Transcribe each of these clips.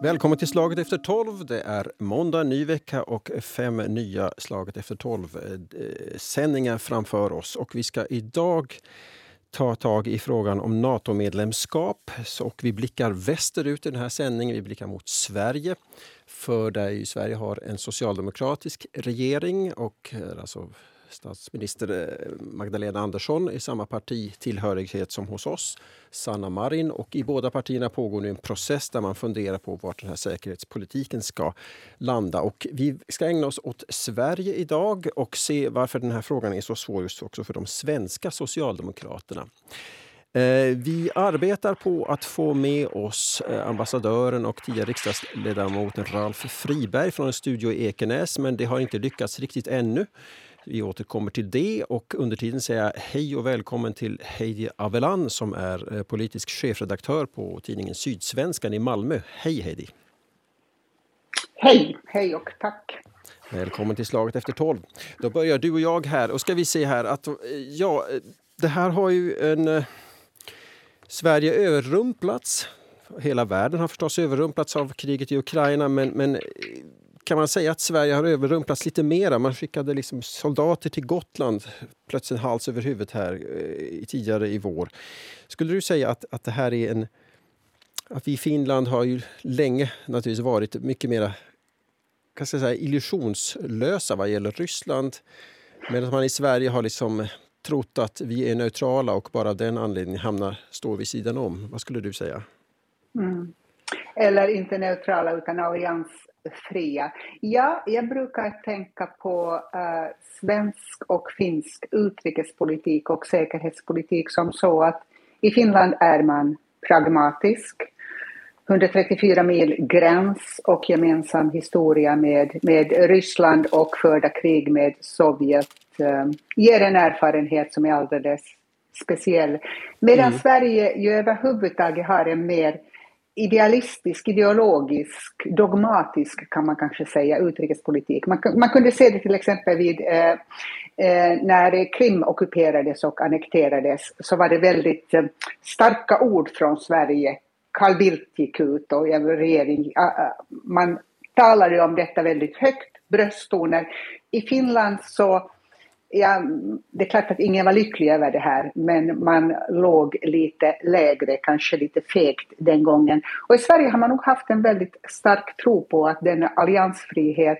Välkommen till Slaget efter 12. Det är måndag, ny vecka och 5 nya Slaget efter 12-sändningar framför oss. Och vi ska idag ta tag i frågan om NATO-medlemskap. Och vi blickar västerut i den här sändningen. Vi blickar mot Sverige. För där ju Sverige har en socialdemokratisk regering och alltså statsminister Magdalena Andersson i samma partitillhörighet som hos oss, Sanna Marin. Och i båda partierna pågår nu en process där man funderar på vart den här säkerhetspolitiken ska landa. Och vi ska ägna oss åt Sverige idag och se varför den här frågan är så svår just också för de svenska socialdemokraterna. Vi arbetar på att få med oss ambassadören och tidigare riksdagsledamoten Ralf Friberg från en studio i Ekenäs, men det har inte lyckats riktigt ännu. Vi återkommer till det och under tiden säger jag hej och välkommen till Heidi Avelan som är politisk chefredaktör på tidningen Sydsvenskan i Malmö. Hej Heidi! Hej! Hej och tack! Välkommen till Slaget efter 12. Då börjar du och jag här och ska vi se här att ja, det här har ju en... Sverige överrumplats, hela världen har förstås överrumplats av kriget i Ukraina, men kan man säga att Sverige har överrumplats lite mera? Man skickade liksom soldater till Gotland plötsligt hals över huvudet här tidigare i vår. Skulle du säga att det här är att vi i Finland har ju länge naturligtvis varit mycket mer illusionslösa vad gäller Ryssland, medan man i Sverige har liksom trott att vi är neutrala och bara av den anledningen står vid sidan om. Vad skulle du säga? Eller inte neutrala utan alliansfria. Ja, jag brukar tänka på svensk och finsk utrikespolitik och säkerhetspolitik som så att i Finland är man pragmatisk. 134 mil gräns och gemensam historia med Ryssland och förda krig med Sovjet ger en erfarenhet som är alldeles speciell. Medan Sverige ju överhuvudtaget har en mer idealistisk, ideologisk, dogmatisk kan man kanske säga utrikespolitik. Man kunde se det till exempel vid när Krim ockuperades och annekterades så var det väldigt starka ord från Sverige. Carl Bildt gick ut och regering. Man talade om detta väldigt högt, brösttoner. I Finland så, ja, det är klart att ingen var lycklig över det här. Men man låg lite lägre, kanske lite fegt den gången. Och i Sverige har man nog haft en väldigt stark tro på att den alliansfrihet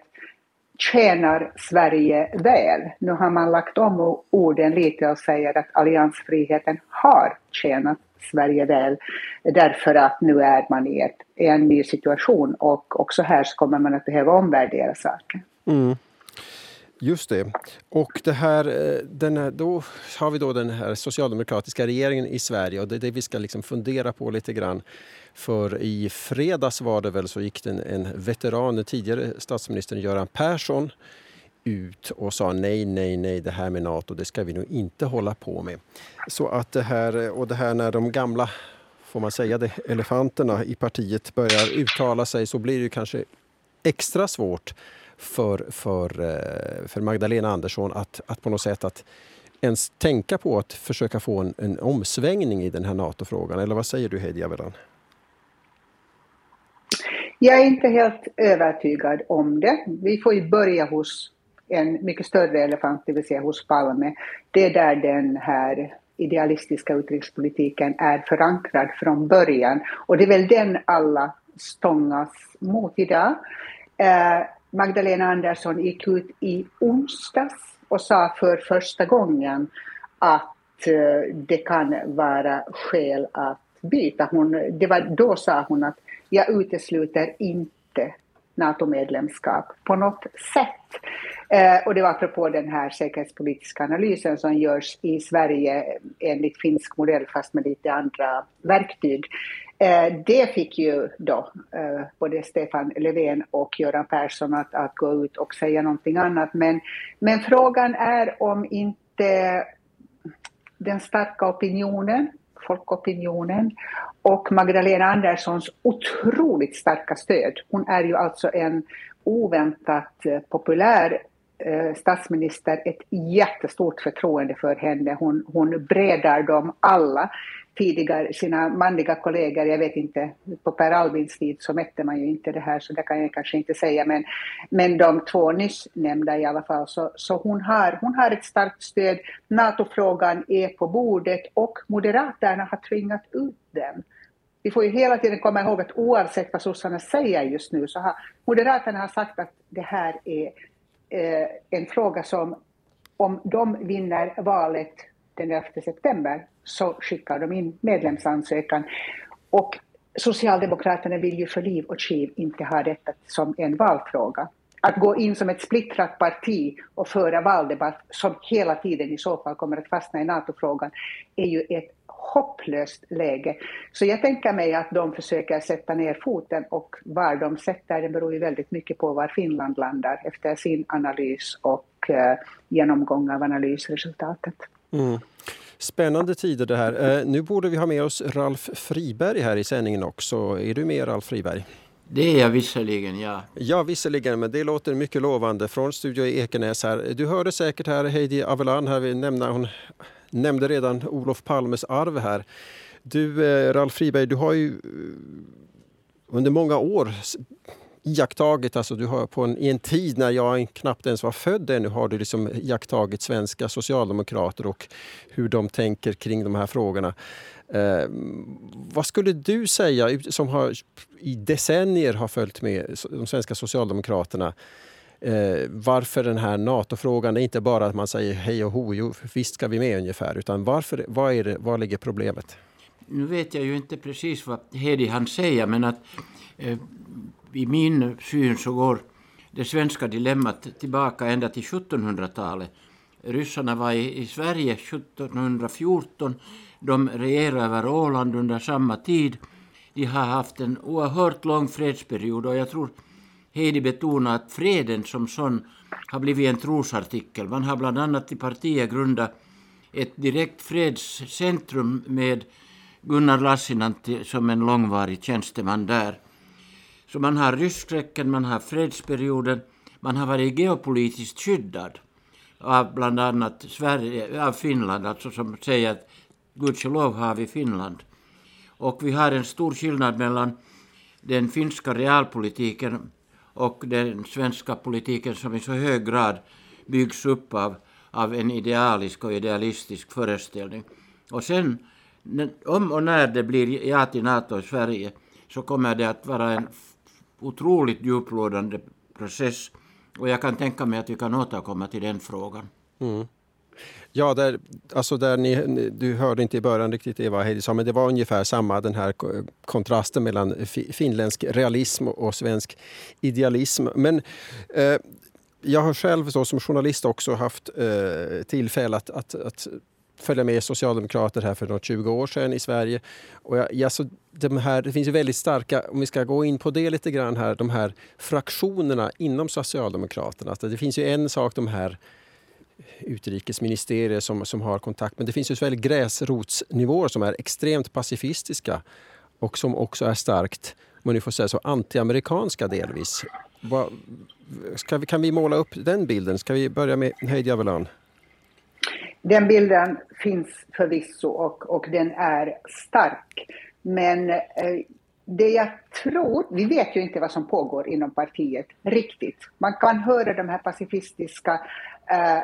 tjänar Sverige väl. Nu har man lagt om orden lite och säger att alliansfriheten har tjänat Sverige väl därför att nu är man i en ny situation och också här så kommer man att behöva omvärdera saker. Mm. Just det. Och då har vi då den här socialdemokratiska regeringen i Sverige och det är det vi ska liksom fundera på lite grann. För i fredags var det väl så gick en veteran, den tidigare statsministern Göran Persson ut och sa nej, det här med NATO, det ska vi nog inte hålla på med. Så att det här när de gamla, får man säga det, elefanterna i partiet börjar uttala sig så blir det kanske extra svårt för Magdalena Andersson att på något sätt att ens tänka på att försöka få en omsvängning i den här NATO-frågan. Eller vad säger du Heidi Avelan? Jag är inte helt övertygad om det. Vi får ju börja hos en mycket större elefant, det vill säga hos Palme. Det är där den här idealistiska utrikespolitiken är förankrad från början. Och det är väl den alla stångas mot idag. Magdalena Andersson gick ut i onsdags och sa för första gången att det kan vara skäl att byta. Då sa hon att jag utesluter inte NATO-medlemskap på något sätt. Och det var apropå den här säkerhetspolitiska analysen som görs i Sverige enligt finsk modell fast med lite andra verktyg. Det fick ju då både Stefan Löfven och Göran Persson att gå ut och säga någonting annat. Men frågan är om inte den starka opinionen, folkopinionen och Magdalena Anderssons otroligt starka stöd. Hon är ju alltså en oväntat populär statsminister, ett jättestort förtroende för henne. Hon bredar dem alla tidigare sina manliga kollegor, jag vet inte, på Per Albins tid så mätte man ju inte det här, så det kan jag kanske inte säga, men de två nyss nämnda i alla fall, så hon har ett starkt stöd. NATO-frågan är på bordet och Moderaterna har tvingat ut den. Vi får ju hela tiden komma ihåg att oavsett vad sossarna säger just nu så har Moderaterna har sagt att det här är en fråga som, om de vinner valet den 11 september, så skickar de in medlemsansökan. Och Socialdemokraterna vill ju för liv och skiv inte ha detta som en valfråga. Att gå in som ett splittrat parti och föra valdebatt som hela tiden i så fall kommer att fastna i NATO-frågan är ju ett hopplöst läge. Så jag tänker mig att de försöker sätta ner foten, och var de sätter den beror ju väldigt mycket på var Finland landar efter sin analys och genomgång av analysresultatet. Mm. Spännande tider det här. Nu borde vi ha med oss Ralf Friberg här i sändningen också. Är du med, Ralf Friberg? Det är jag visserligen, ja. Ja, visserligen, men det låter mycket lovande från Studio Ekenäs här. Du hörde säkert här Heidi Avelan, här vi nämnde redan Olof Palmes arv här. Du, Ralf Friberg, du har ju under många år iakttagit, alltså du har i en tid när jag knappt ens var född ännu, har du liksom iakttagit svenska socialdemokrater och hur de tänker kring de här frågorna. Vad skulle du säga som i decennier har följt med de svenska socialdemokraterna? Varför den här NATO-frågan är inte bara att man säger hej och ho, visst ska vi med ungefär, utan varför, var ligger problemet? Nu vet jag ju inte precis vad Hedi han säger, men att i min syn så går det svenska dilemmat tillbaka ända till 1700-talet. Ryssarna var i Sverige 1714. De regerade över Åland under samma tid. De har haft en oerhört lång fredsperiod, och jag tror Heidi betonar att freden som sån har blivit en trosartikel. Man har bland annat i partiet grundat ett direkt fredscentrum med Gunnar Lassinantti som en långvarig tjänsteman där. Så man har ryskräcken, man har fredsperioden, man har varit geopolitiskt skyddad av bland annat Sverige, av Finland, alltså som säger att gudskelov har vi Finland. Och vi har en stor skillnad mellan den finska realpolitiken och den svenska politiken som i så hög grad byggs upp av en idealisk och idealistisk föreställning. Och sen, om och när det blir ja till NATO i Sverige, så kommer det att vara en otroligt djuplodande process, och jag kan tänka mig att vi kan återkomma till den frågan. Mm. Ja, du hörde inte i början riktigt Eva Heidi sa, men det var ungefär samma, den här kontrasten mellan finländsk realism och svensk idealism. Men jag har själv så, som journalist också haft tillfälle att följa med socialdemokrater här för något 20 år sedan i Sverige. Och det finns ju väldigt starka, om vi ska gå in på det lite grann här, de här fraktionerna inom socialdemokraterna. Alltså det finns ju en sak, de här utrikesministerier som har kontakt, men det finns ju så väl gräsrotsnivåer som är extremt pacifistiska och som också är starkt, man nu får säga så, antiamerikanska delvis. Kan vi måla upp den bilden? Ska vi börja med Heidi Avelan? Den bilden finns förvisso och den är stark. Men det jag tror, vi vet ju inte vad som pågår inom partiet riktigt. Man kan höra de här pacifistiska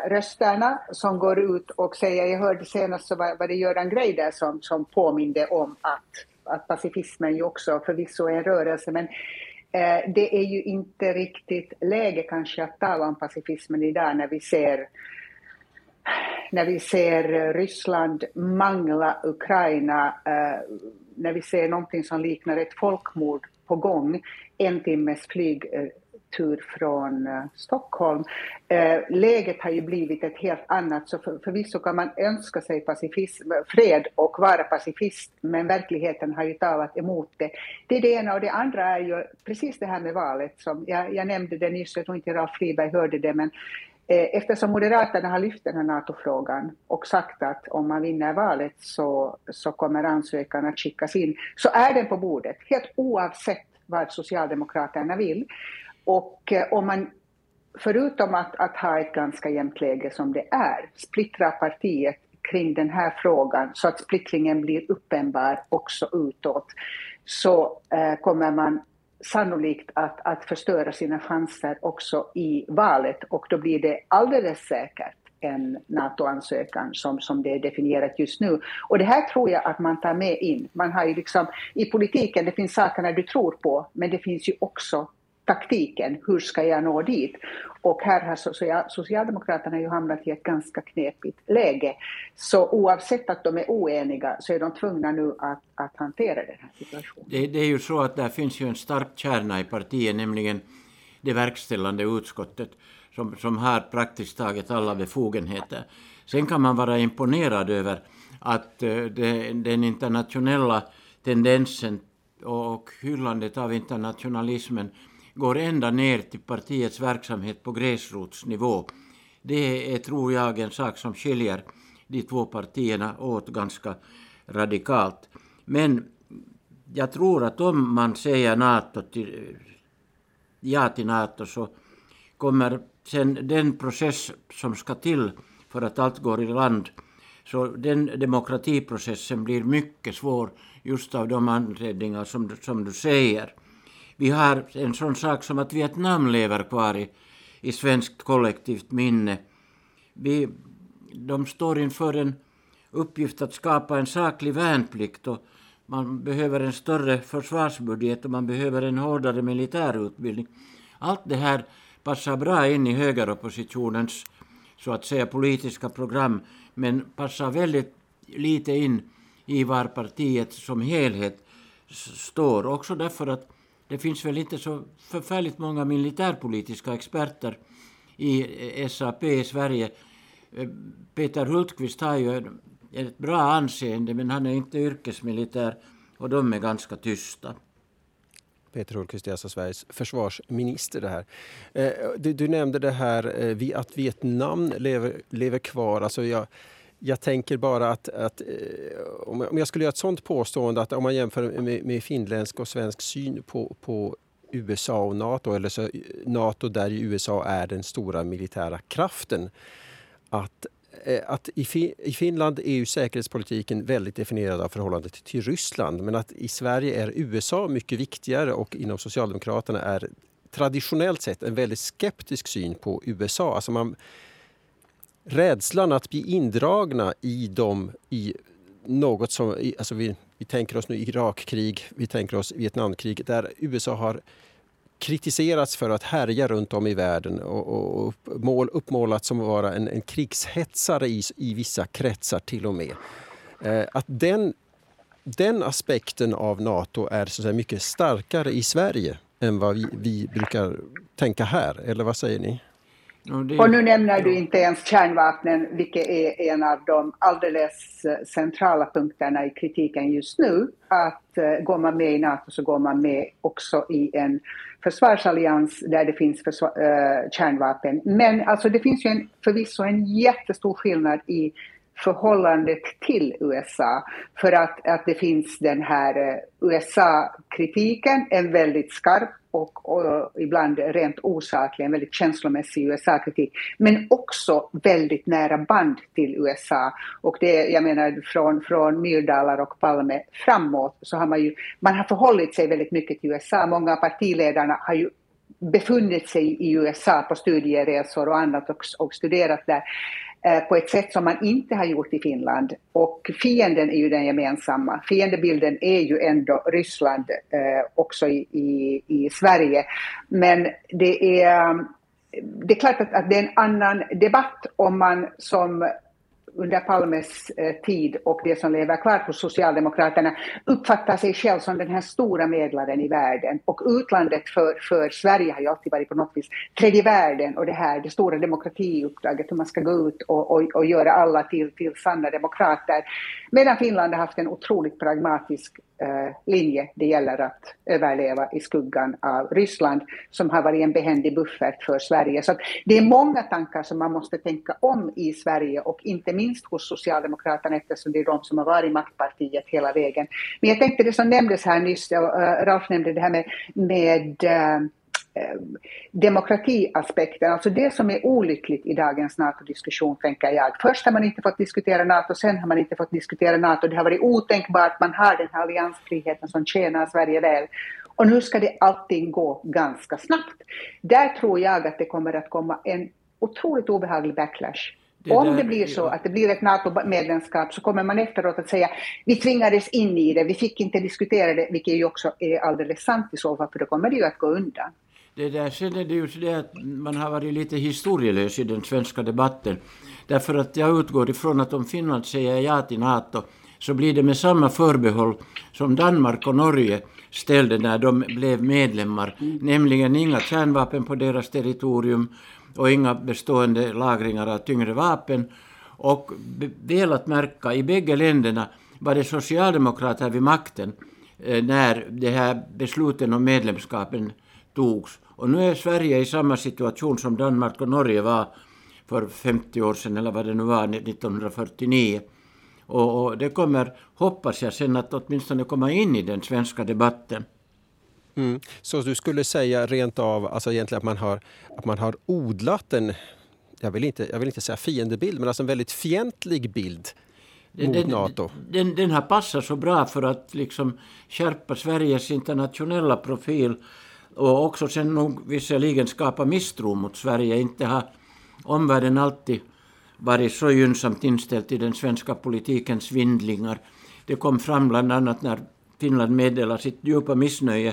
rösterna som går ut och säger, jag hörde senast så var det Göran Greider som påminde om att pacifismen ju också förvisso är en rörelse, men det är ju inte riktigt läge kanske att tala om pacifismen idag när vi ser Ryssland mangla Ukraina, när vi ser någonting som liknar ett folkmord på gång, en timmes flygtur från Stockholm. Läget har ju blivit ett helt annat, så förvisso kan man önska sig fred och vara pacifist, men verkligheten har ju talat emot det. Det är det ena, och det andra är ju precis det här med valet. Som jag nämnde det nyss, jag tror inte Ralf Friberg hörde det, men eftersom Moderaterna har lyft den här NATO-frågan och sagt att om man vinner valet så kommer ansökan att skickas in, så är den på bordet, helt oavsett vad Socialdemokraterna vill. Och om man, förutom att ha ett ganska jämnt läge som det är, splittrar partiet kring den här frågan så att splittringen blir uppenbar också utåt, så kommer man sannolikt att förstöra sina chanser också i valet, och då blir det alldeles säkert en NATO-ansökan som det är definierat just nu. Och det här tror jag att man tar med in. Man har ju liksom, i politiken, det finns sakerna du tror på, men det finns ju också taktiken, hur ska jag nå dit? Och här har Socialdemokraterna ju hamnat i ett ganska knepigt läge. Så oavsett att de är oeniga så är de tvungna nu att hantera den här situationen. Det är ju så att där finns ju en stark kärna i partiet, nämligen det verkställande utskottet som har praktiskt taget alla befogenheter. Sen kan man vara imponerad över att den internationella tendensen och hyllandet av internationalismen går ända ner till partiets verksamhet på gräsrotsnivå. Det är, tror jag, en sak som skiljer de två partierna åt ganska radikalt. Men jag tror att om man säger ja till NATO så kommer sen den process som ska till för att allt går i land, så den demokratiprocessen blir mycket svår just av de anledningar som du säger. Vi har en sån sak som att Vietnam lever kvar i svenskt kollektivt minne. De står inför en uppgift att skapa en saklig värnplikt, och man behöver en större försvarsbudget och man behöver en hårdare militärutbildning. Allt det här passar bra in i högeroppositionens så att säga politiska program, men passar väldigt lite in i var partiet som helhet står. Också därför att det finns väl inte så förfärligt många militärpolitiska experter i SAP i Sverige. Peter Hultqvist har ju ett bra anseende, men han är inte yrkesmilitär och de är ganska tysta. Peter Hultqvist är alltså Sveriges försvarsminister det här. Du nämnde det här att Vietnam lever kvar. Alltså jag tänker bara att om jag skulle göra ett sånt påstående, att om man jämför med finländsk och svensk syn på USA och NATO, eller så NATO där i USA är den stora militära kraften, att i Finland är ju säkerhetspolitiken väldigt definierad av förhållandet till Ryssland, men att i Sverige är USA mycket viktigare, och inom Socialdemokraterna är traditionellt sett en väldigt skeptisk syn på USA. Alltså rädslan att bli indragna i något som, alltså vi tänker oss nu Irakkrig, vi tänker oss Vietnamkrig, där USA har kritiserats för att härja runt om i världen och uppmålat som att vara en krigshetsare i vissa kretsar till och med. Att den aspekten av NATO är så att säga mycket starkare i Sverige än vad vi brukar tänka här, eller vad säger ni? Och nu nämner du inte ens kärnvapnen, vilket är en av de alldeles centrala punkterna i kritiken just nu. Att går man med i NATO så går man med också i en försvarsallians där det finns kärnvapen. Men alltså, det finns ju förvisso en jättestor skillnad i förhållandet till USA, för att det finns den här USA-kritiken, en väldigt skarp och ibland rent osaklig, en väldigt känslomässig USA-kritik, men också väldigt nära band till USA. Och det, jag menar, från Myrdalar och Palme framåt så har man har förhållit sig väldigt mycket till USA. Många partiledarna har ju befunnit sig i USA på studieresor och annat och studerat där på ett sätt som man inte har gjort i Finland. Och fienden är ju den gemensamma. Fiendebilden är ju ändå Ryssland också i Sverige. Men det är klart att det är en annan debatt om man som under Palmes tid och det som lever kvar hos Socialdemokraterna uppfattar sig själv som den här stora medlaren i världen. Och utlandet för Sverige har ju alltid varit på något vis tredje världen, och det stora demokratiuppdraget, hur man ska gå ut och göra alla till sanna demokrater. Medan Finland har haft en otroligt pragmatisk linje. Det gäller att överleva i skuggan av Ryssland, som har varit en behändig buffert för Sverige. Så det är många tankar som man måste tänka om i Sverige, och inte minst hos Socialdemokraterna, eftersom det är de som har varit maktpartiet hela vägen. Men jag tänkte det som nämndes här nyss, Ralf nämnde det här med demokratiaspekten, alltså det som är olyckligt i dagens NATO-diskussion, tänker jag. Först har man inte fått diskutera NATO, sen har man inte fått diskutera NATO. Det har varit otänkbart, man har den här alliansfriheten som tjänar Sverige väl. Och nu ska det allting gå ganska snabbt. Där tror jag att det kommer att komma en otroligt obehaglig backlash. Om det blir så att det blir ett NATO-medlemskap så kommer man efteråt att säga vi tvingades in i det, vi fick inte diskutera det, vilket ju också är alldeles sant i så fall, för då kommer det ju att gå undan. Det där känner det ju till det att man har varit lite historielös i den svenska debatten. Därför att jag utgår ifrån att om Finland säger ja till NATO så blir det med samma förbehåll som Danmark och Norge ställde när de blev medlemmar. Nämligen inga kärnvapen på deras territorium och inga bestående lagringar av tyngre vapen. Och väl att märka, i bägge länderna var det socialdemokrater vid makten när det här besluten om medlemskapen togs. Och nu är Sverige i samma situation som Danmark och Norge var för 50 år sedan, eller vad det nu var, 1949. Och det kommer, hoppas jag sen, att åtminstone komma in i den svenska debatten. Mm. Så du skulle säga rent av, alltså egentligen att man har odlat en, jag vill inte säga fiendebild, men alltså en väldigt fientlig bild mot NATO. Den har passat så bra för att liksom skärpa Sveriges internationella profil och också sen nog visserligen skapa misstro mot Sverige. Inte har omvärlden alltid varit så gynnsamt inställt i den svenska politikens vindlingar. Det kom fram bland annat när Finland meddelade sitt djupa missnöje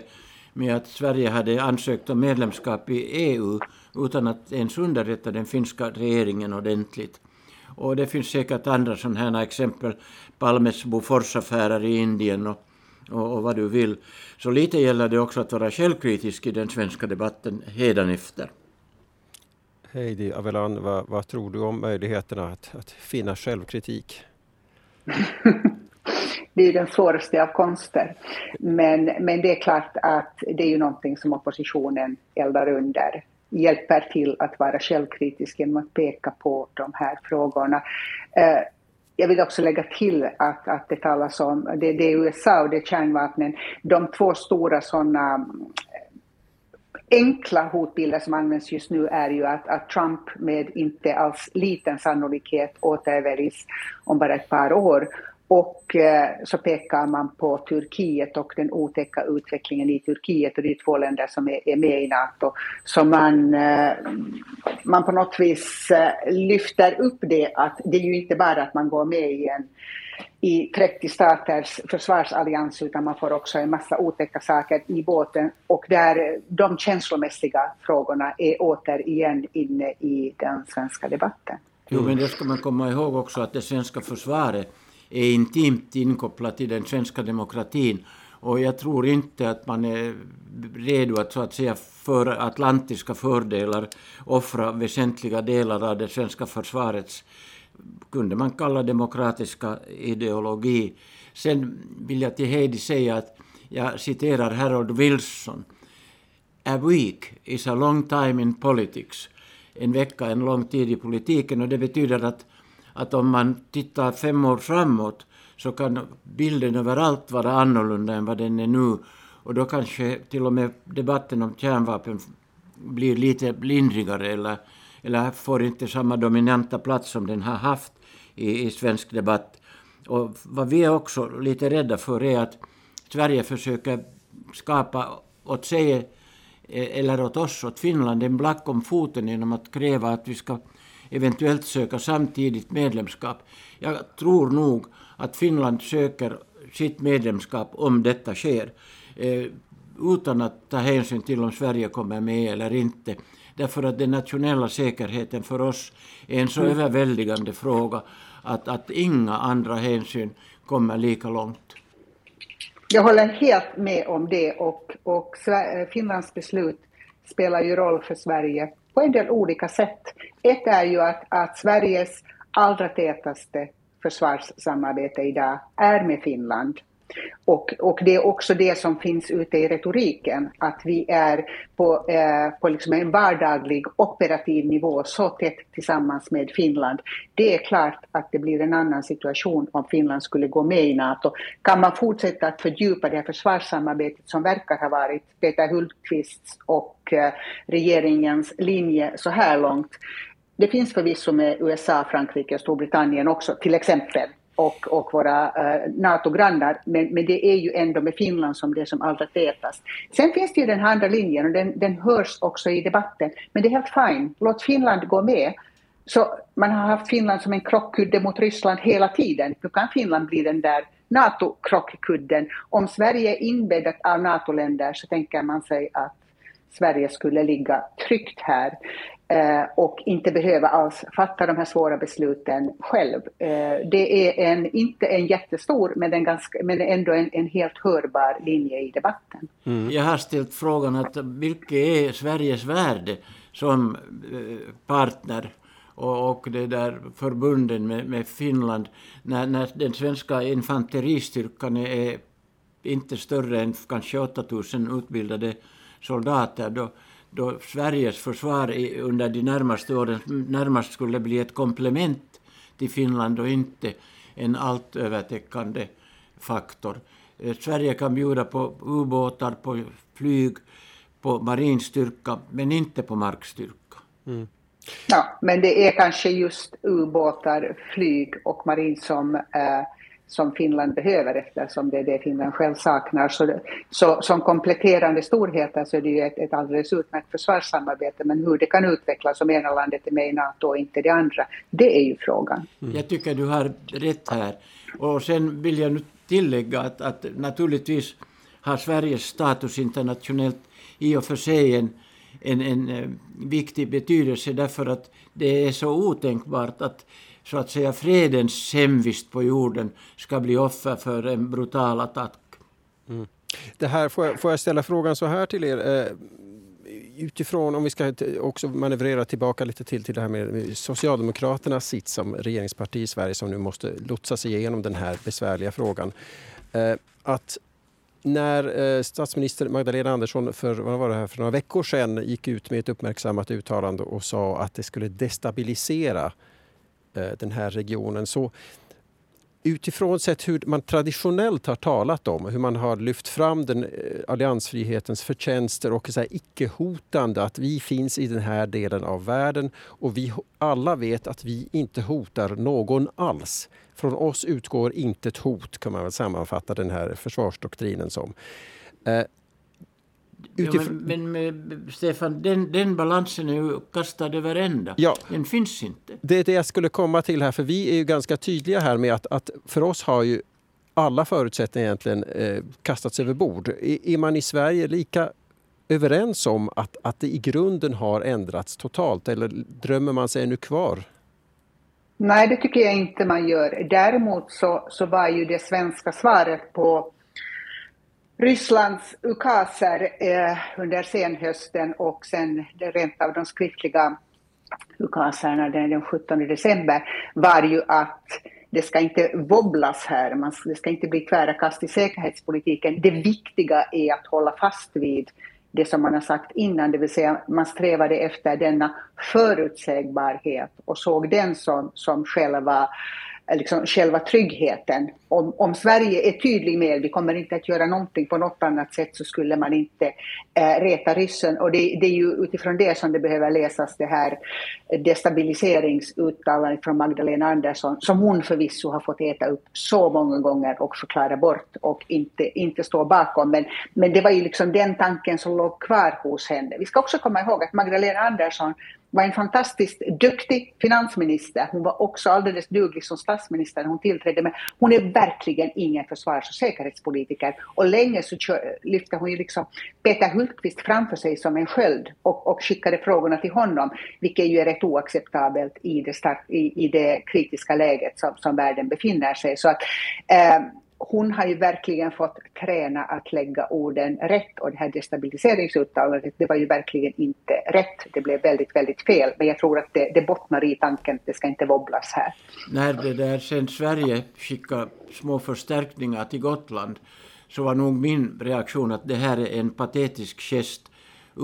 med att Sverige hade ansökt om medlemskap i EU utan att ens underrätta den finska regeringen ordentligt. Och det finns säkert andra sådana här exempel, Palmes Boforsaffärer i Indien och vad du vill. Så lite gäller det också att vara självkritisk i den svenska debatten hädanefter. Heidi Avelan, vad tror du om möjligheterna att finna självkritik? Det är ju den svåraste av konster. Men det är klart att det är ju någonting som oppositionen eldar under. Hjälper till att vara självkritisk genom att peka på de här frågorna. Jag vill också lägga till att det talas om, det är USA och det är kärnvapnen. De två stora sådana enkla hotbilder som används just nu är ju att Trump med inte alls liten sannolikhet återväljs om bara ett par år. Och så pekar man på Turkiet och den otäcka utvecklingen i Turkiet, och det är två länder som är med i NATO. Så man på något vis lyfter upp det, att det är ju inte bara att man går med i 30 staters försvarsallians, utan man får också en massa otäcka saker i båten, och där de känslomässiga frågorna är återigen inne i den svenska debatten. Jo, men då ska man komma ihåg också att det svenska försvaret är intimt inkopplat i den svenska demokratin, och jag tror inte att man är redo att så att säga för atlantiska fördelar offra väsentliga delar av det svenska försvarets, kunde man kalla, demokratiska ideologi. Sen vill jag till Heidi säga att jag citerar Harold Wilson: "A week is a long time in politics." En vecka är en lång tid i politiken, och det betyder att om man tittar 5 år framåt så kan bilden överallt vara annorlunda än vad den är nu. Och då kanske till och med debatten om kärnvapen blir lite lindrigare eller får inte samma dominanta plats som den har haft i svensk debatt. Och vad vi är också lite rädda för är att Sverige försöker skapa åt sig, eller åt oss, åt Finland, en black om foten genom att kräva att vi ska eventuellt söka samtidigt medlemskap. Jag tror nog att Finland söker sitt medlemskap, om detta sker, utan att ta hänsyn till om Sverige kommer med eller inte. Därför att den nationella säkerheten för oss är en så överväldigande fråga att inga andra hänsyn kommer lika långt. Jag håller helt med om det, och Finlands beslut spelar ju roll för Sverige på en del olika sätt. Ett är ju att Sveriges allra tätaste försvarssamarbete idag är med Finland. Och det är också det som finns ute i retoriken, att vi är på liksom en vardaglig operativ nivå så tätt tillsammans med Finland. Det är klart att det blir en annan situation om Finland skulle gå med i NATO. Kan man fortsätta att fördjupa det här försvarssamarbetet som verkar ha varit Peter Hultqvists och regeringens linje så här långt? Det finns förvisso med USA, Frankrike och Storbritannien också till exempel. Och våra NATO-grannar, men det är ju ändå med Finland som det som allra tätast. Sen finns det ju den här andra linjen, och den hörs också i debatten, men det är helt fine. Låt Finland gå med. Så man har haft Finland som en krockkudde mot Ryssland hela tiden. Nu kan Finland bli den där NATO-krockkudden. Om Sverige är inbäddat av NATO-länder så tänker man sig att Sverige skulle ligga tryggt här och inte behöva alls fatta de här svåra besluten själv. Det är inte en jättestor, men ändå en helt hörbar linje i debatten. Mm. Jag har ställt frågan att vilket är Sveriges värde som partner och det där förbunden med Finland när den svenska infanteristyrkan är inte större än kanske 8 000 utbildade soldater, då Sveriges försvar under de närmaste åren närmast skulle bli ett komplement till Finland och inte en allt övertäckande faktor. Sverige kan bjuda på ubåtar, på flyg, på marinstyrka, men inte på markstyrka. Mm. Ja, men det är kanske just ubåtar, flyg och marin som Finland behöver, eftersom det är det Finland själv saknar. Så som kompletterande storheter så är det ju ett alldeles utmärkt försvarssamarbete, men hur det kan utvecklas om ena landet är med i NATO och inte det andra, det är ju frågan. Mm. Jag tycker du har rätt här. Och sen vill jag nu tillägga att naturligtvis har Sveriges status internationellt i och för sig en viktig betydelse, därför att det är så otänkbart att så att säga fredens hemvist på jorden ska bli offer för en brutal attack. Mm. Det här får jag ställa frågan så här till er. Utifrån, om vi ska också manövrera tillbaka lite till det här med Socialdemokraternas sitt som regeringsparti i Sverige som nu måste lotsa sig igenom den här besvärliga frågan. Att när statsminister Magdalena Andersson för några veckor sedan gick ut med ett uppmärksammat uttalande och sa att det skulle destabilisera den här regionen, så utifrån sett hur man traditionellt har talat om, hur man har lyft fram den alliansfrihetens förtjänster och så här icke-hotande, att vi finns i den här delen av världen och vi alla vet att vi inte hotar någon alls. Från oss utgår inte ett hot, kan man väl sammanfatta den här försvarsdoktrinen som. Utifrån... Ja, men Stefan, den balansen är ju kastad över ända. Ja. Den finns inte. Det är det jag skulle komma till här, för vi är ju ganska tydliga här med att för oss har ju alla förutsättningar egentligen kastats över bord. Är man i Sverige lika överens om att det i grunden har ändrats totalt, eller drömmer man sig ännu kvar? Nej, det tycker jag inte man gör. Däremot så var ju det svenska svaret på Rysslands ukaser under senhösten och sen rent av de skriftliga ukaserna den 17 december var ju att det ska inte wobblas här, det ska inte bli tvära kast i säkerhetspolitiken. Det viktiga är att hålla fast vid det som man har sagt innan, det vill säga man strävade efter denna förutsägbarhet och såg den som själva tryggheten. Om Sverige är tydlig med att vi kommer inte att göra någonting på något annat sätt, så skulle man inte reta ryssen. Och det är ju utifrån det som det behöver läsas det här destabiliseringsuttalandet från Magdalena Andersson, som hon förvisso har fått äta upp så många gånger och förklara bort och inte stå bakom. Men det var ju liksom den tanken som låg kvar hos henne. Vi ska också komma ihåg att Magdalena Andersson var en fantastiskt duktig finansminister. Hon var också alldeles duglig som statsminister när hon tillträdde, men hon är verkligen ingen försvars- och säkerhetspolitiker. Och länge så lyfte hon ju liksom Peter Hultqvist framför sig som en sköld och skickade frågorna till honom, vilket ju är rätt oacceptabelt i det kritiska läget som världen befinner sig. Så att hon har ju verkligen fått träna att lägga orden rätt, och det här destabiliseringsuttalandet, det var ju verkligen inte rätt. Det blev väldigt, väldigt fel. Men jag tror att det bottnar i tanken att det ska inte wobblas här. När det där sen Sverige skickade små förstärkningar till Gotland, så var nog min reaktion att det här är en patetisk gest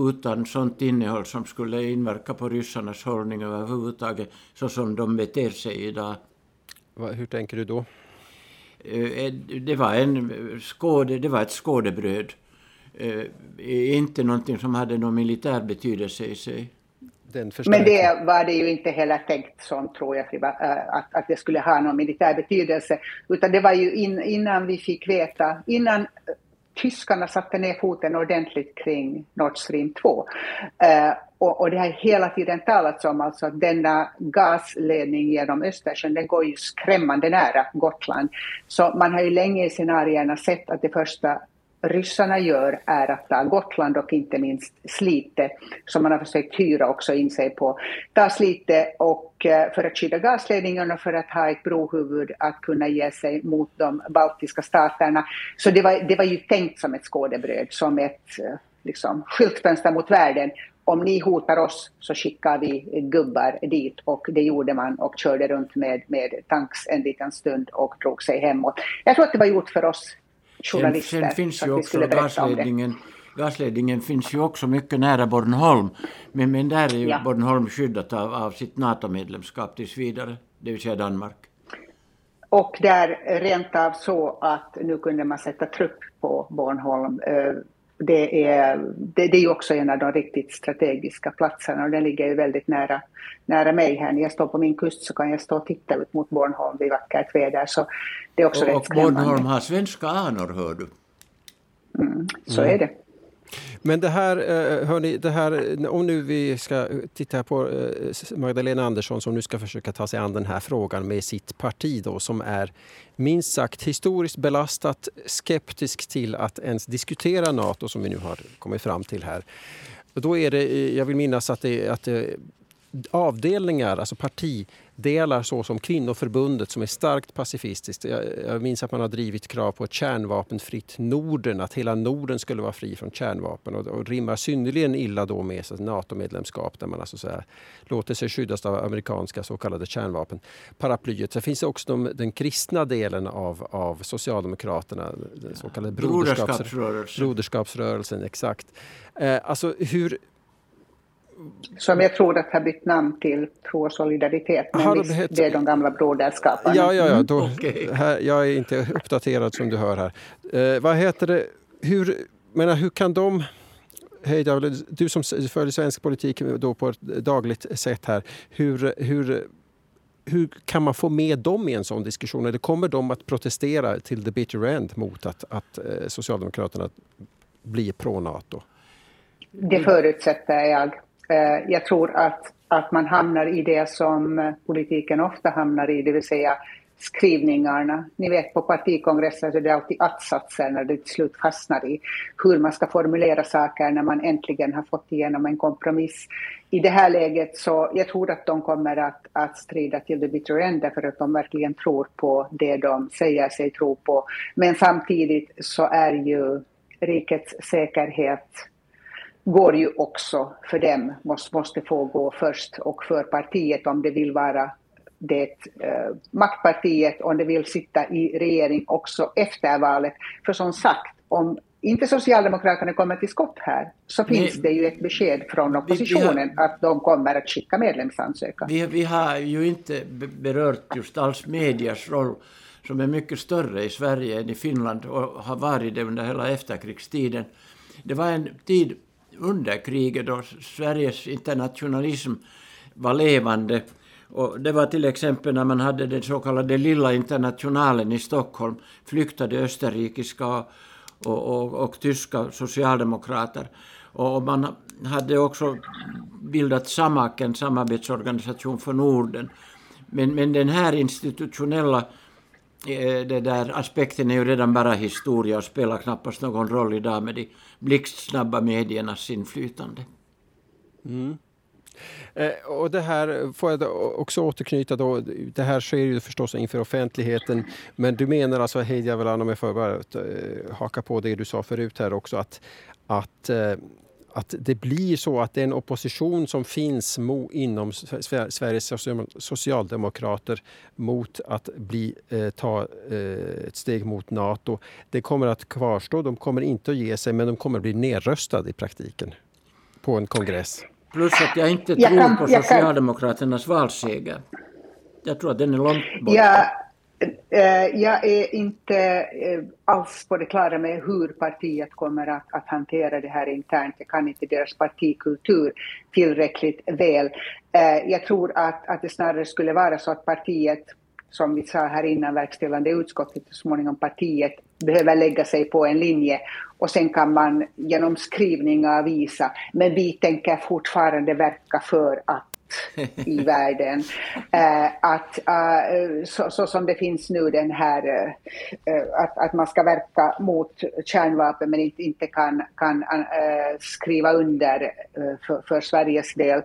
utan sånt innehåll som skulle inverka på ryssarnas hållning överhuvudtaget, så som de beter sig idag. Hur tänker du då? Det var ett skådebröd. Inte någonting som hade någon militär betydelse i sig. Men det var det ju inte heller tänkt som, tror jag, att det skulle ha någon militär betydelse. Utan det var ju innan vi fick veta, innan tyskarna satte ner foten ordentligt kring Nord Stream 2. Och det har hela tiden talats om, alltså att denna gasledning genom Östersjön, den går ju skrämmande nära Gotland. Så man har ju länge i scenarierna sett att det första ryssarna gör är att ta Gotland och inte minst Slite, som man har försökt hyra också in sig på. Ta Slite och för att skydda gasledningen och för att ha ett brohuvud att kunna ge sig mot de baltiska staterna. Så det var ju tänkt som ett skådebröd, som ett liksom skyltfönster mot världen. Om ni hotar oss så skickar vi gubbar dit, och det gjorde man och körde runt med tanks en liten stund och drog sig hemåt. Jag tror att det var gjort för oss journalister. Sen finns ju också gasledningen finns ju också mycket nära Bornholm, men där är ju Bornholm skyddat av sitt NATO-medlemskap tills vidare, det vill säga Danmark. Och där rent av så att nu kunde man sätta trupp på Bornholm. Det är ju också en av de riktigt strategiska platserna, och den ligger ju väldigt nära mig här. När jag står på min kust så kan jag stå och titta ut mot Bornholm vid vackert väder, så det är också rätt skrämmande. Och Bornholm har svenska anor, hör du. Är det. Men det här, hörni, om nu vi ska titta på Magdalena Andersson, som nu ska försöka ta sig an den här frågan med sitt parti då, som är minst sagt historiskt belastat, skeptisk till att ens diskutera NATO, som vi nu har kommit fram till här. Och då är det, jag vill minnas att det avdelningar, alltså partidelar så som Kvinnoförbundet, som är starkt pacifistiskt. Jag minns att man har drivit krav på ett kärnvapenfritt Norden, att hela Norden skulle vara fri från kärnvapen, och rimmar synnerligen illa då med NATO-medlemskap, där man alltså så här låter sig skyddas av amerikanska så kallade kärnvapenparaplyet. Så finns det också den kristna delen av Socialdemokraterna, den så kallade broderskapsrörelsen, exakt. Alltså hur... Som jag tror att har bytt namn till Tro och solidaritet. Men det är de gamla broderskaparna. Ja. Jag är inte uppdaterad som du hör här. Vad heter det? Hur kan de... Hej David, du som följer svensk politik då på ett dagligt sätt här. Hur kan man få med dem i en sån diskussion? Eller kommer de att protestera till the bitter end mot att Socialdemokraterna blir pro-NATO? Det förutsätter jag. Jag tror att man hamnar i det som politiken ofta hamnar i, det vill säga skrivningarna. Ni vet, på partikongressen så är det alltid attsatser när det till slut fastnar i hur man ska formulera saker när man äntligen har fått igenom en kompromiss. I det här läget så jag tror att de kommer att strida till the bitter end, därför att de verkligen tror på det de säger sig tro på. Men samtidigt så är ju rikets säkerhet... går ju också för dem, måste få gå först, och för partiet om det vill vara maktpartiet, om det vill sitta i regering också efter valet. För som sagt, om inte Socialdemokraterna kommer till skott här, så finns det ju ett besked från oppositionen att de kommer att skicka medlemsansökan. Vi har ju inte berört just alls medias roll, som är mycket större i Sverige än i Finland och har varit det under hela efterkrigstiden. Det var en tid under kriget då Sveriges internationalism var levande, och det var till exempel när man hade den så kallade lilla internationalen i Stockholm, flyktade österrikiska och tyska socialdemokrater, och man hade också bildat SAMAK, en samarbetsorganisation för Norden, men den här institutionella den där aspekten är ju redan bara historia och spelar knappast någon roll idag med de blixtsnabba mediernas inflytande. Och det här får jag också återknyta då. Det här sker ju förstås inför offentligheten, men du menar alltså, Heidi Avellan, om jag får bara haka på det du sa förut här också, att det blir så att den opposition som finns inom Sveriges socialdemokrater mot att ta ett steg mot NATO, det kommer att kvarstå. De kommer inte att ge sig, men de kommer att bli nedröstade i praktiken på en kongress. Plus att jag inte tror på Socialdemokraternas valseger. Jag tror att den är långt bort. Jag är inte alls på det klara med hur partiet kommer att hantera det här internt. Jag kan inte deras partikultur tillräckligt väl. Jag tror att det snarare skulle vara så att partiet, som vi sa här innan, verkställande utskottet och småningom partiet, behöver lägga sig på en linje och sen kan man genom skrivningar visa. Men vi tänker fortfarande verka för att i världen, så som det finns nu den här att man ska verka mot kärnvapen men inte kan skriva under för Sveriges del.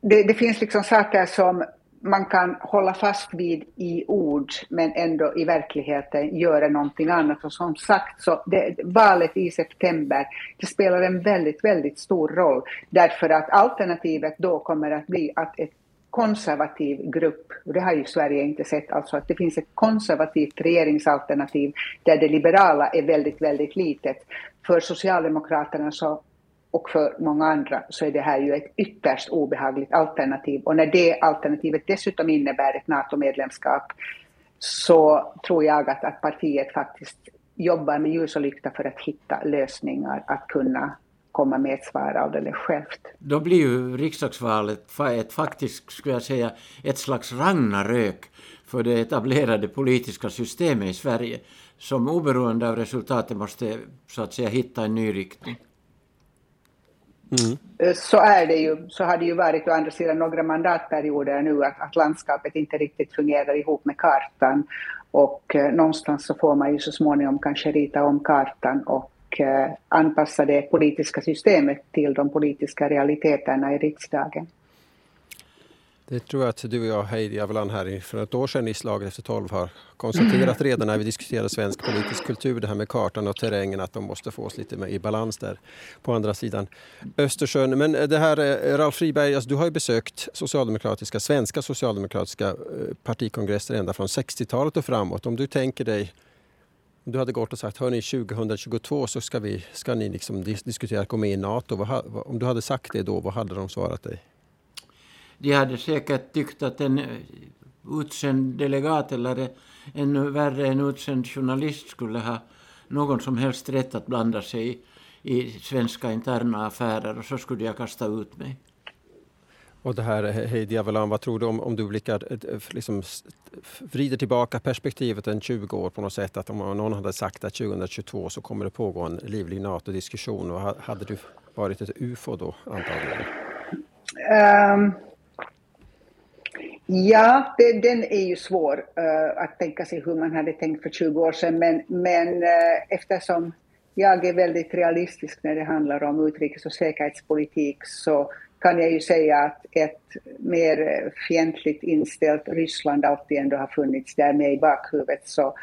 Det finns liksom saker som man kan hålla fast vid i ord men ändå i verkligheten göra någonting annat. Och som sagt, så valet i september, det spelar en väldigt, väldigt stor roll. Därför att alternativet då kommer att bli att ett konservativ grupp, och det har ju Sverige inte sett, alltså att det finns ett konservativt regeringsalternativ där det liberala är väldigt, väldigt litet. För Socialdemokraterna så och för många andra så är det här ju ett ytterst obehagligt alternativ. Och när det alternativet dessutom innebär ett NATO-medlemskap, så tror jag att partiet faktiskt jobbar med ljus och lykta för att hitta lösningar att kunna komma med ett svar alldeles självt. Då blir ju riksdagsvalet ett faktiskt, skulle jag säga, ett slags ragnarök för det etablerade politiska systemet i Sverige, som oberoende av resultatet måste, så att säga, hitta en ny riktning. Mm. Så är det ju, så har det ju varit å andra sidan några mandatperioder nu att landskapet inte riktigt fungerar ihop med kartan, och någonstans så får man ju så småningom kanske rita om kartan och anpassa det politiska systemet till de politiska realiteterna i riksdagen. Det tror jag att du och jag, Heidi Avellan, här för ett år sedan i Slaget efter 12 har konstaterat redan när vi diskuterade svensk politisk kultur, det här med kartan och terrängen, att de måste få oss lite mer i balans där på andra sidan Östersjön. Men det här, Ralf Friberg, alltså, du har ju besökt svenska socialdemokratiska partikongresser ända från 60-talet och framåt. Om du tänker dig, du hade gått och sagt, hörni, 2022 så ska ni liksom diskutera att gå med i NATO. Om du hade sagt det då, vad hade de svarat dig? De hade säkert tyckt att en utsänd delegat eller ännu värre en utsänd journalist skulle ha någon som helst rätt att blanda sig i svenska interna affärer, och så skulle jag kasta ut mig. Och det här, Heidi Avellan, vad tror du om du blickar, liksom, vrider tillbaka perspektivet en 20 år på något sätt, att om någon hade sagt att 2022 så kommer det pågå en livlig NATO-diskussion, och hade du varit ett UFO då antagligen? Ja, den är ju svår att tänka sig hur man hade tänkt för 20 år sedan. Men eftersom jag är väldigt realistisk när det handlar om utrikes- och säkerhetspolitik, så kan jag ju säga att ett mer fientligt inställt Ryssland alltid ändå har funnits där med i bakhuvudet. Så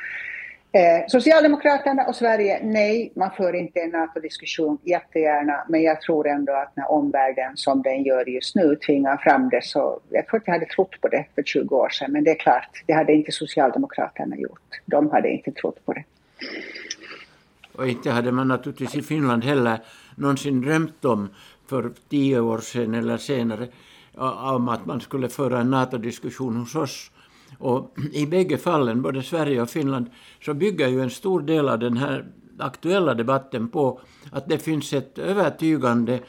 Socialdemokraterna och Sverige, nej, man för inte en NATO-diskussion jättegärna, men jag tror ändå att när omvärlden, som den gör just nu, tvingar fram det, så jag tror att jag hade trott på det för 20 år sedan, men det är klart, det hade inte Socialdemokraterna gjort. De hade inte trott på det. Och inte hade man naturligtvis i Finland heller någonsin drömt om för 10 år sedan eller senare om att man skulle föra en NATO-diskussion hos oss. Och i bägge fallen, både Sverige och Finland, så bygger ju en stor del av den här aktuella debatten på att det finns en övertygande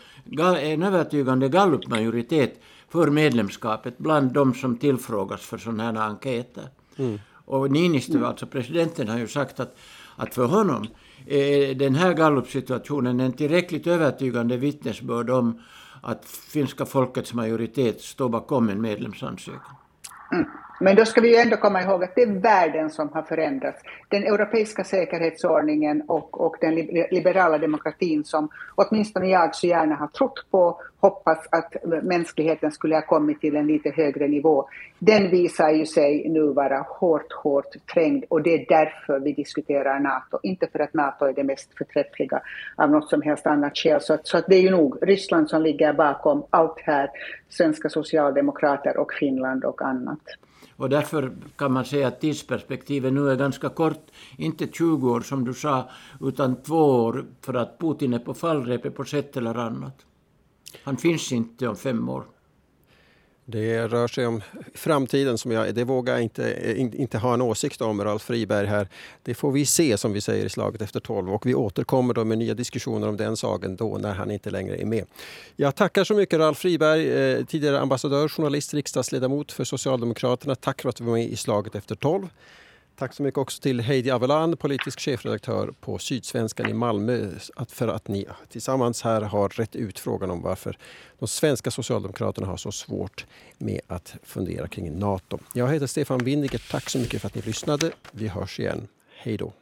gallupmajoritet för medlemskapet bland de som tillfrågas för sådana här enkäter. Mm. Och Niinistö, alltså presidenten, har ju sagt att för honom är den här gallupsituationen en tillräckligt övertygande vittnesbörd om att finska folkets majoritet står bakom en medlemsansökan. Mm. Men då ska vi ju ändå komma ihåg att det är världen som har förändrats. Den europeiska säkerhetsordningen och den liberala demokratin som åtminstone jag så gärna har trott på, hoppas att mänskligheten skulle ha kommit till en lite högre nivå. Den visar ju sig nu vara hårt trängd, och det är därför vi diskuterar NATO. Inte för att NATO är det mest förträffliga av något som helst annat skäl. Så att det är ju nog Ryssland som ligger bakom allt här, svenska socialdemokrater och Finland och annat. Och därför kan man säga att tidsperspektivet nu är ganska kort. Inte 20 år som du sa, utan 2 år, för att Putin är på fallrepet på sätt eller annat. Han finns inte om 5 år. Det rör sig om framtiden som jag, det vågar jag inte ha en åsikt om, Ralf Friberg här. Det får vi se, som vi säger, i Slaget efter 12, och vi återkommer då med nya diskussioner om den saken då när han inte längre är med. Jag tackar så mycket Ralf Friberg, tidigare ambassadör, journalist, riksdagsledamot för Socialdemokraterna. Tack för att du var med i Slaget efter 12. Tack så mycket också till Heidi Aveland, politisk chefredaktör på Sydsvenskan i Malmö, för att ni tillsammans här har rätt ut frågan om varför de svenska socialdemokraterna har så svårt med att fundera kring NATO. Jag heter Stefan Windiger. Tack så mycket för att ni lyssnade. Vi hörs igen. Hej då.